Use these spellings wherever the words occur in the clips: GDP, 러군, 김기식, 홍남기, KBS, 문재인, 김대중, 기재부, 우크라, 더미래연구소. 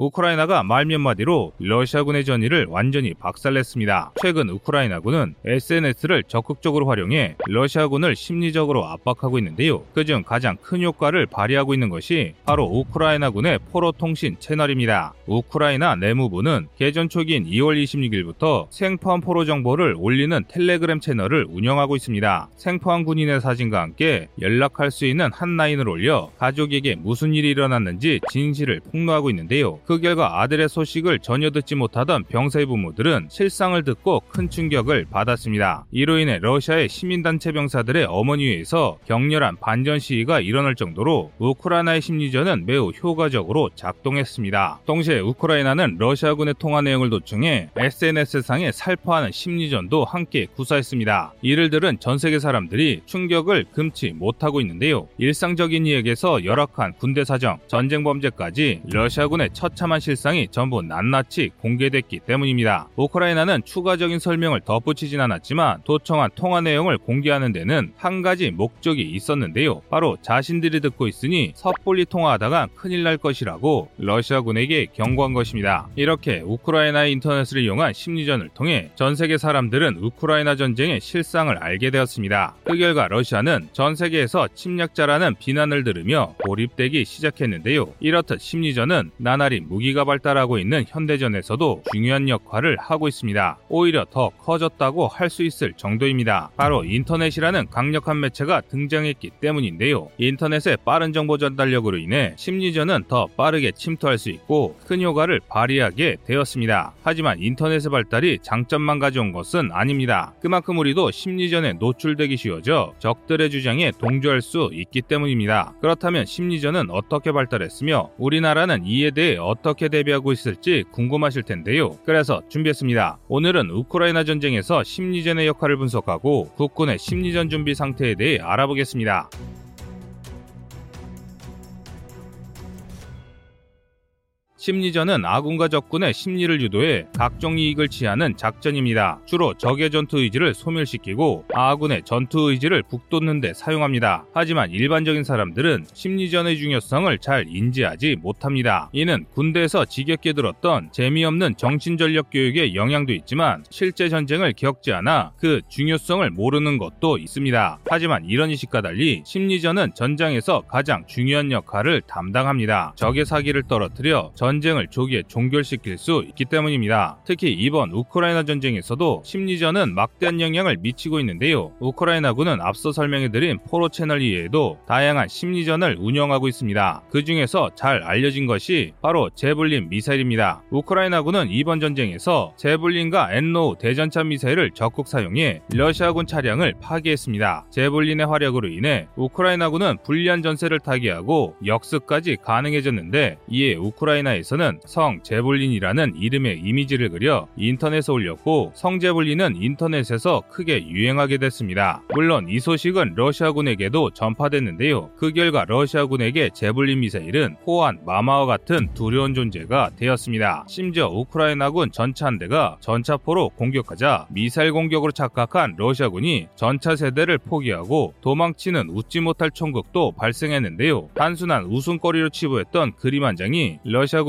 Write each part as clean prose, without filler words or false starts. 우크라이나가 말몇 마디로 러시아군의 전의를 완전히 박살냈습니다. 최근 우크라이나군은 SNS를 적극적으로 활용해 러시아군을 심리적으로 압박하고 있는데요. 그중 가장 큰 효과를 발휘하고 있는 것이 바로 우크라이나군의 포로통신 채널입니다. 우크라이나 내무부는 개전 초기인 2월 26일부터 생포한 포로 정보를 올리는 텔레그램 채널을 운영하고 있습니다. 생포한 군인의 사진과 함께 연락할 수 있는 한 라인을 올려 가족에게 무슨 일이 일어났는지 진실을 폭로하고 있는데요. 그 결과 아들의 소식을 전혀 듣지 못하던 병사의 부모들은 실상을 듣고 큰 충격을 받았습니다. 이로 인해 러시아의 시민단체 병사들의 어머니회에서 격렬한 반전 시위가 일어날 정도로 우크라이나의 심리전은 매우 효과적으로 작동했습니다. 동시에 우크라이나는 러시아군의 통화 내용을 도청해 SNS상에 살포하는 심리전도 함께 구사했습니다. 이를 들은 전세계 사람들이 충격을 금치 못하고 있는데요. 일상적인 이야기에서 열악한 군대 사정, 전쟁 범죄까지 러시아군의 처참한 실상이 전부 낱낱이 공개됐기 때문입니다. 우크라이나는 추가적인 설명을 덧붙이진 않았지만 도청한 통화 내용을 공개하는 데는 한 가지 목적이 있었는데요. 바로 자신들이 듣고 있으니 섣불리 통화하다가 큰일 날 것이라고 러시아군에게 경고한 것입니다. 이렇게 우크라이나의 인터넷을 이용한 심리전을 통해 전 세계 사람들은 우크라이나 전쟁의 실상을 알게 되었습니다. 그 결과 러시아는 전 세계에서 침략자라는 비난을 들으며 고립되기 시작했는데요. 이렇듯 심리전은 나날이 무기가 발달하고 있는 현대전에서도 중요한 역할을 하고 있습니다. 오히려 더 커졌다고 할 수 있을 정도입니다. 바로 인터넷이라는 강력한 매체가 등장했기 때문인데요. 인터넷의 빠른 정보 전달력으로 인해 심리전은 더 빠르게 침투할 수 있고 큰 효과를 발휘하게 되었습니다. 하지만 인터넷의 발달이 장점만 가져온 것은 아닙니다. 그만큼 우리도 심리전에 노출되기 쉬워져 적들의 주장에 동조할 수 있기 때문입니다. 그렇다면 심리전은 어떻게 발달했으며 우리나라는 이에 대해 어떻게 대비하고 있을지 궁금하실 텐데요. 그래서 준비했습니다. 오늘은 우크라이나 전쟁에서 심리전의 역할을 분석하고 국군의 심리전 준비 상태에 대해 알아보겠습니다. 심리전은 아군과 적군의 심리를 유도해 각종 이익을 취하는 작전입니다. 주로 적의 전투 의지를 소멸시키고 아군의 전투 의지를 북돋는 데 사용합니다. 하지만 일반적인 사람들은 심리전의 중요성을 잘 인지하지 못합니다. 이는 군대에서 지겹게 들었던 재미없는 정신전력 교육의 영향도 있지만 실제 전쟁을 겪지 않아 그 중요성을 모르는 것도 있습니다. 하지만 이런 인식과 달리 심리전은 전장에서 가장 중요한 역할을 담당합니다. 적의 사기를 떨어뜨려 전쟁을 조기에 종결시킬 수 있기 때문입니다. 특히 이번 우크라이나 전쟁에서도 심리전은 막대한 영향을 미치고 있는데요. 우크라이나군은 앞서 설명해드린 포로 채널 이외에도 다양한 심리전을 운영하고 있습니다. 그 중에서 잘 알려진 것이 바로 제블린 미사일입니다. 우크라이나군은 이번 전쟁에서 제블린과 NLAW 대전차 미사일을 적극 사용해 러시아군 차량을 파괴했습니다. 제블린의 활약으로 인해 우크라이나군은 불리한 전세를 타개하고 역습까지 가능해졌는데, 이에 우크라이나 에서는 성 제블린이라는 이름의 이미지를 그려 인터넷에 올렸고 성 제블린은 인터넷에서 크게 유행하게 됐습니다. 물론 이 소식은 러시아군에게도 전파됐는데요. 그 결과 러시아군에게 제블린 미사일은 포환, 마마와 같은 두려운 존재가 되었습니다. 심지어 우크라이나군 전차 한 대가 전차포로 공격하자 미사일 공격으로 착각한 러시아군이 전차 세대를 포기하고 도망치는 웃지 못할 총극도 발생했는데요. 단순한 웃음거리로 치부했던 그림 한 장이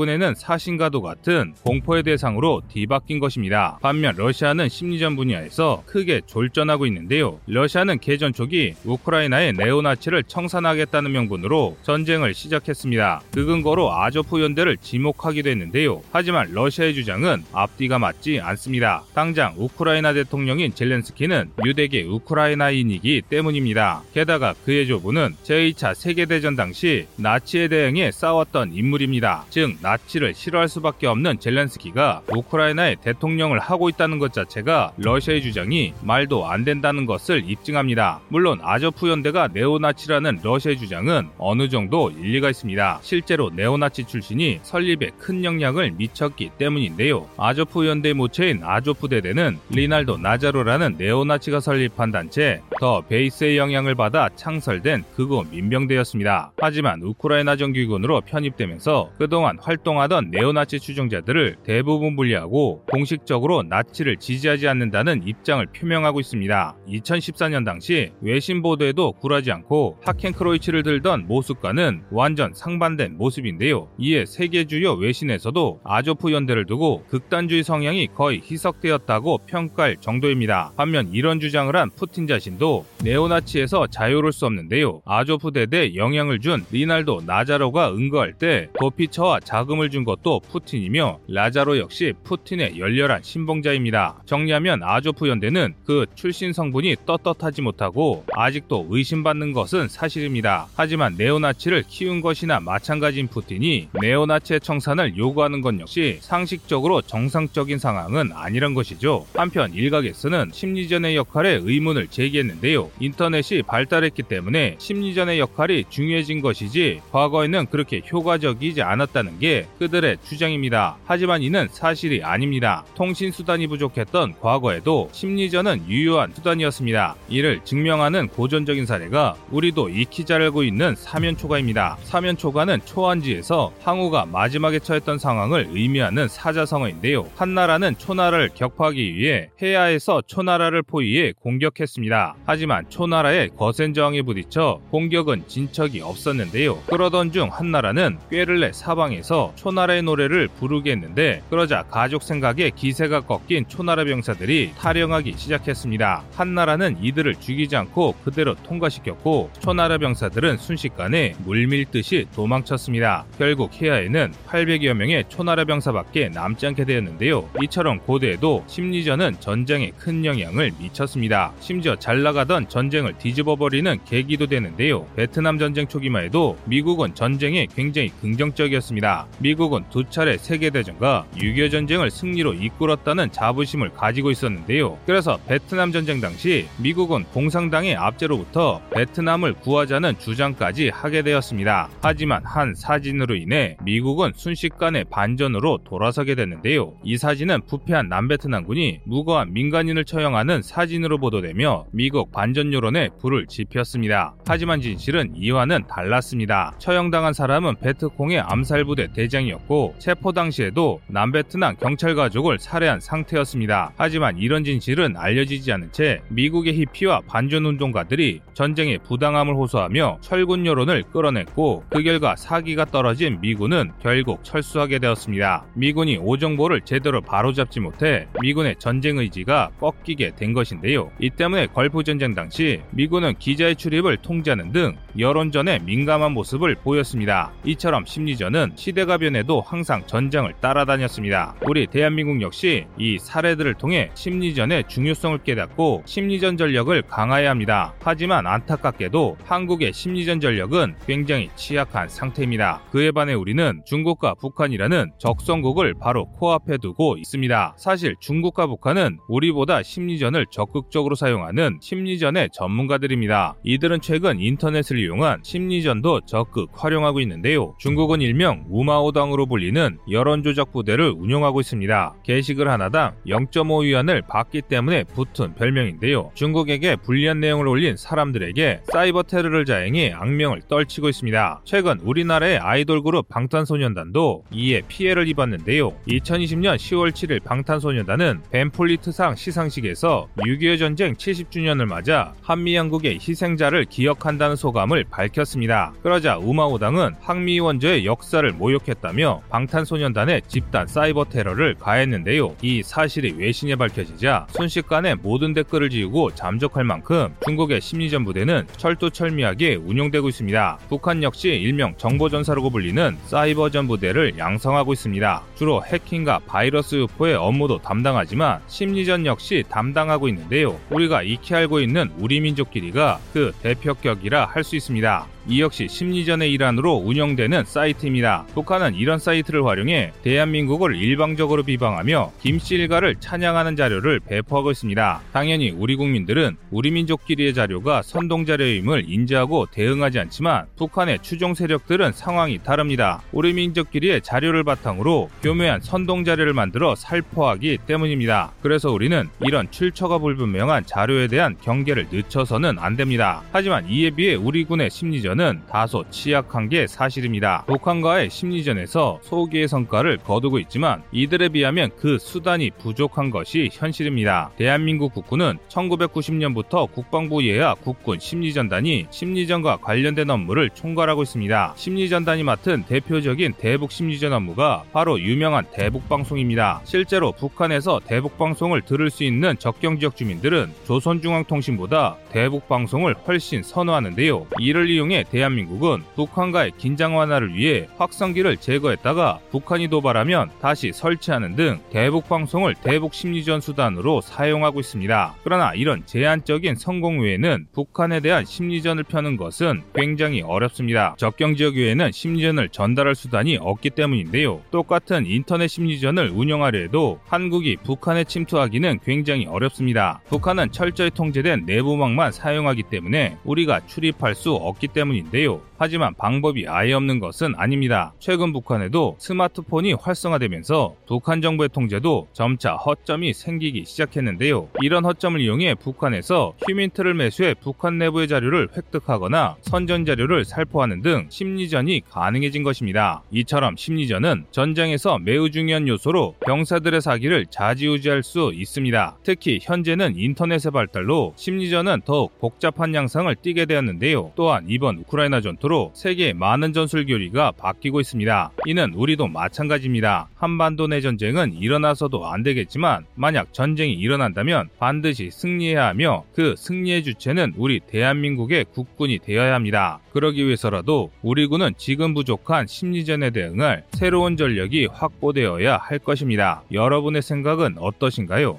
러시아군에는 사신과도 같은 공포의 대상으로 뒤바뀐 것입니다. 반면 러시아는 심리전 분야에서 크게 졸전하고 있는데요. 러시아는 개전 초기 우크라이나의 네오나치를 청산하겠다는 명분으로 전쟁을 시작했습니다. 그 근거로 아조프 연대를 지목하기도 했는데요. 하지만 러시아의 주장은 앞뒤가 맞지 않습니다. 당장 우크라이나 대통령인 젤렌스키는 유대계 우크라이나인이기 때문입니다. 게다가 그의 조부는 제2차 세계대전 당시 나치에 대항해 싸웠던 인물입니다. 즉 나치를 싫어할 수밖에 없는 젤렌스키가 우크라이나의 대통령을 하고 있다는 것 자체가 러시아의 주장이 말도 안 된다는 것을 입증합니다. 물론 아조프 연대가 네오나치라는 러시아의 주장은 어느 정도 일리가 있습니다. 실제로 네오나치 출신이 설립에 큰 영향을 미쳤기 때문인데요. 아조프 연대의 모체인 아조프 대대는 리날도 나자로라는 네오나치가 설립한 단체 더 베이스의 영향을 받아 창설된 극우 민병대였습니다. 하지만 우크라이나 정규군으로 편입되면서 그동안 활동했던 활동하던 네오나치 추종자들을 대부분 분리하고 공식적으로 나치를 지지하지 않는다는 입장을 표명하고 있습니다. 2014년 당시 외신 보도에도 굴하지 않고 파켄크로이츠를 들던 모습과는 완전 상반된 모습인데요. 이에 세계 주요 외신에서도 아조프 연대를 두고 극단주의 성향이 거의 희석되었다고 평가할 정도입니다. 반면 이런 주장을 한 푸틴 자신도 네오나치에서 자유로울 수 없는데요. 아조프 대대에 영향을 준 리날도 나자로가 은거할 때 도피처와 자금을 준 것도 푸틴이며 라자로 역시 푸틴의 열렬한 신봉자입니다. 정리하면 아조프 연대는 그 출신 성분이 떳떳하지 못하고 아직도 의심받는 것은 사실입니다. 하지만 네오나치를 키운 것이나 마찬가지인 푸틴이 네오나치의 청산을 요구하는 것 역시 상식적으로 정상적인 상황은 아니란 것이죠. 한편 일각에서는 심리전의 역할에 의문을 제기했는데요. 인터넷이 발달했기 때문에 심리전의 역할이 중요해진 것이지 과거에는 그렇게 효과적이지 않았다는 게 그들의 주장입니다. 하지만 이는 사실이 아닙니다. 통신수단이 부족했던 과거에도 심리전은 유효한 수단이었습니다. 이를 증명하는 고전적인 사례가 우리도 익히 잘 알고 있는 사면초가입니다. 사면초가는 초안지에서 항우가 마지막에 처했던 상황을 의미하는 사자성어인데요. 한나라는 초나라를 격파하기 위해 해야에서 초나라를 포위해 공격했습니다. 하지만 초나라의 거센 저항에 부딪혀 공격은 진척이 없었는데요. 그러던 중 한나라는 꾀를레 사방에서 초나라의 노래를 부르게 했는데 그러자 가족 생각에 기세가 꺾인 초나라 병사들이 탈영하기 시작했습니다. 한나라는 이들을 죽이지 않고 그대로 통과시켰고 초나라 병사들은 순식간에 물밀듯이 도망쳤습니다. 결국 해야에는 800여 명의 초나라 병사밖에 남지 않게 되었는데요. 이처럼 고대에도 심리전은 전쟁에 큰 영향을 미쳤습니다. 심지어 잘 나가던 전쟁을 뒤집어버리는 계기도 되는데요. 베트남 전쟁 초기만 해도 미국은 전쟁에 굉장히 긍정적이었습니다. 미국은 두 차례 세계대전과 6.25 전쟁을 승리로 이끌었다는 자부심을 가지고 있었는데요. 그래서 베트남 전쟁 당시 미국은 공산당의 압제로부터 베트남을 구하자는 주장까지 하게 되었습니다. 하지만 한 사진으로 인해 미국은 순식간에 반전으로 돌아서게 됐는데요. 이 사진은 부패한 남베트남군이 무고한 민간인을 처형하는 사진으로 보도되며 미국 반전 여론에 불을 지폈습니다. 하지만 진실은 이와는 달랐습니다. 처형당한 사람은 베트콩의 암살부대 대장이었고 체포 당시에도 남베트남 경찰 가족을 살해한 상태였습니다. 하지만 이런 진실은 알려지지 않은 채 미국의 히피와 반전운동가들이 전쟁의 부당함을 호소하며 철군 여론을 끌어냈고 그 결과 사기가 떨어진 미군은 결국 철수하게 되었습니다. 미군이 오정보를 제대로 바로잡지 못해 미군의 전쟁 의지가 꺾이게 된 것인데요. 이 때문에 걸프전쟁 당시 미군은 기자의 출입을 통제하는 등 여론전에 민감한 모습을 보였습니다. 이처럼 심리전은 시대가 변해도 항상 전장을 따라다녔습니다. 우리 대한민국 역시 이 사례들을 통해 심리전의 중요성을 깨닫고 심리전 전력을 강화해야 합니다. 하지만 안타깝게도 한국의 심리전 전력은 굉장히 취약한 상태입니다. 그에 반해 우리는 중국과 북한이라는 적성국을 바로 코앞에 두고 있습니다. 사실 중국과 북한은 우리보다 심리전을 적극적으로 사용하는 심리전의 전문가들입니다. 이들은 최근 인터넷을 이용한 심리전도 적극 활용하고 있는데요. 중국은 일명 우마오당으로 불리는 여론조작 부대를 운영하고 있습니다. 게시글 하나당 0.5위안을 받기 때문에 붙은 별명인데요. 중국에게 불리한 내용을 올린 사람들에게 사이버 테러를 자행해 악명을 떨치고 있습니다. 최근 우리나라의 아이돌 그룹 방탄소년단도 이에 피해를 입었는데요. 2020년 10월 7일 방탄소년단은 벤폴리트상 시상식에서 6.25 전쟁 70주년을 맞아 한미 양국의 희생자를 기억한다는 소감을 밝혔습니다. 그러자 우마오당은 항미 원조의 역사를 모욕했다며 방탄소년단의 집단 사이버 테러를 가했는데요. 이 사실이 외신에 밝혀지자 순식간에 모든 댓글을 지우고 잠적할 만큼 중국의 심리전 부대는 철두철미하게 운용되고 있습니다. 북한 역시 일명 정보전사라고 불리는 사이버전 부대를 양성하고 있습니다. 주로 해킹과 바이러스 유포의 업무도 담당하지만 심리전 역시 담당하고 있는데요. 우리가 익히 알고 있는 우리 민족끼리가 그 대표격이라 할 수 있습니다. 이 역시 심리전의 일환으로 운영되는 사이트입니다. 북한은 이런 사이트를 활용해 대한민국을 일방적으로 비방하며 김씨 일가를 찬양하는 자료를 배포하고 있습니다. 당연히 우리 국민들은 우리 민족끼리의 자료가 선동자료임을 인지하고 대응하지 않지만 북한의 추종 세력들은 상황이 다릅니다. 우리 민족끼리의 자료를 바탕으로 교묘한 선동자료를 만들어 살포하기 때문입니다. 그래서 우리는 이런 출처가 불분명한 자료에 대한 경계를 늦춰서는 안 됩니다. 하지만 이에 비해 우리 군의 심리전은 우크라는 다소 취약한 게 사실입니다. 북한과의 심리전에서 소기의 성과를 거두고 있지만 이들에 비하면 그 수단이 부족한 것이 현실입니다. 대한민국 국군은 1990년부터 국방부 예하 국군 심리전단이 심리전과 관련된 업무를 총괄하고 있습니다. 심리전단이 맡은 대표적인 대북 심리전 업무가 바로 유명한 대북방송입니다. 실제로 북한에서 대북방송을 들을 수 있는 적경지역 주민들은 조선중앙통신보다 대북방송을 훨씬 선호하는데요. 이를 이용해 대한민국은 북한과의 긴장 완화를 위해 확성기를 제거했다가 북한이 도발하면 다시 설치하는 등 대북방송을 대북심리전 수단으로 사용하고 있습니다. 그러나 이런 제한적인 성공 외에는 북한에 대한 심리전을 펴는 것은 굉장히 어렵습니다. 적경지역 외에는 심리전을 전달할 수단이 없기 때문인데요. 똑같은 인터넷 심리전을 운영하려 해도 한국이 북한에 침투하기는 굉장히 어렵습니다. 북한은 철저히 통제된 내부망만 사용하기 때문에 우리가 출입할 수 없기 때문인데요. 하지만 방법이 아예 없는 것은 아닙니다. 최근 북한에도 스마트폰이 활성화되면서 북한 정부의 통제도 점차 허점이 생기기 시작했는데요. 이런 허점을 이용해 북한에서 휴민트를 매수해 북한 내부의 자료를 획득하거나 선전 자료를 살포하는 등 심리전이 가능해진 것입니다. 이처럼 심리전은 전장에서 매우 중요한 요소로 병사들의 사기를 좌지우지할 수 있습니다. 특히 현재는 인터넷의 발달로 심리전은 더욱 복잡한 양상을 띠게 되었는데요. 또한 이번 우크라이나 전투로 세계의 많은 전술 교리가 바뀌고 있습니다. 이는 우리도 마찬가지입니다. 한반도 내 전쟁은 일어나서도 안 되겠지만 만약 전쟁이 일어난다면 반드시 승리해야 하며 그 승리의 주체는 우리 대한민국의 국군이 되어야 합니다. 그러기 위해서라도 우리 군은 지금 부족한 심리전에 대응할 새로운 전력이 확보되어야 할 것입니다. 여러분의 생각은 어떠신가요?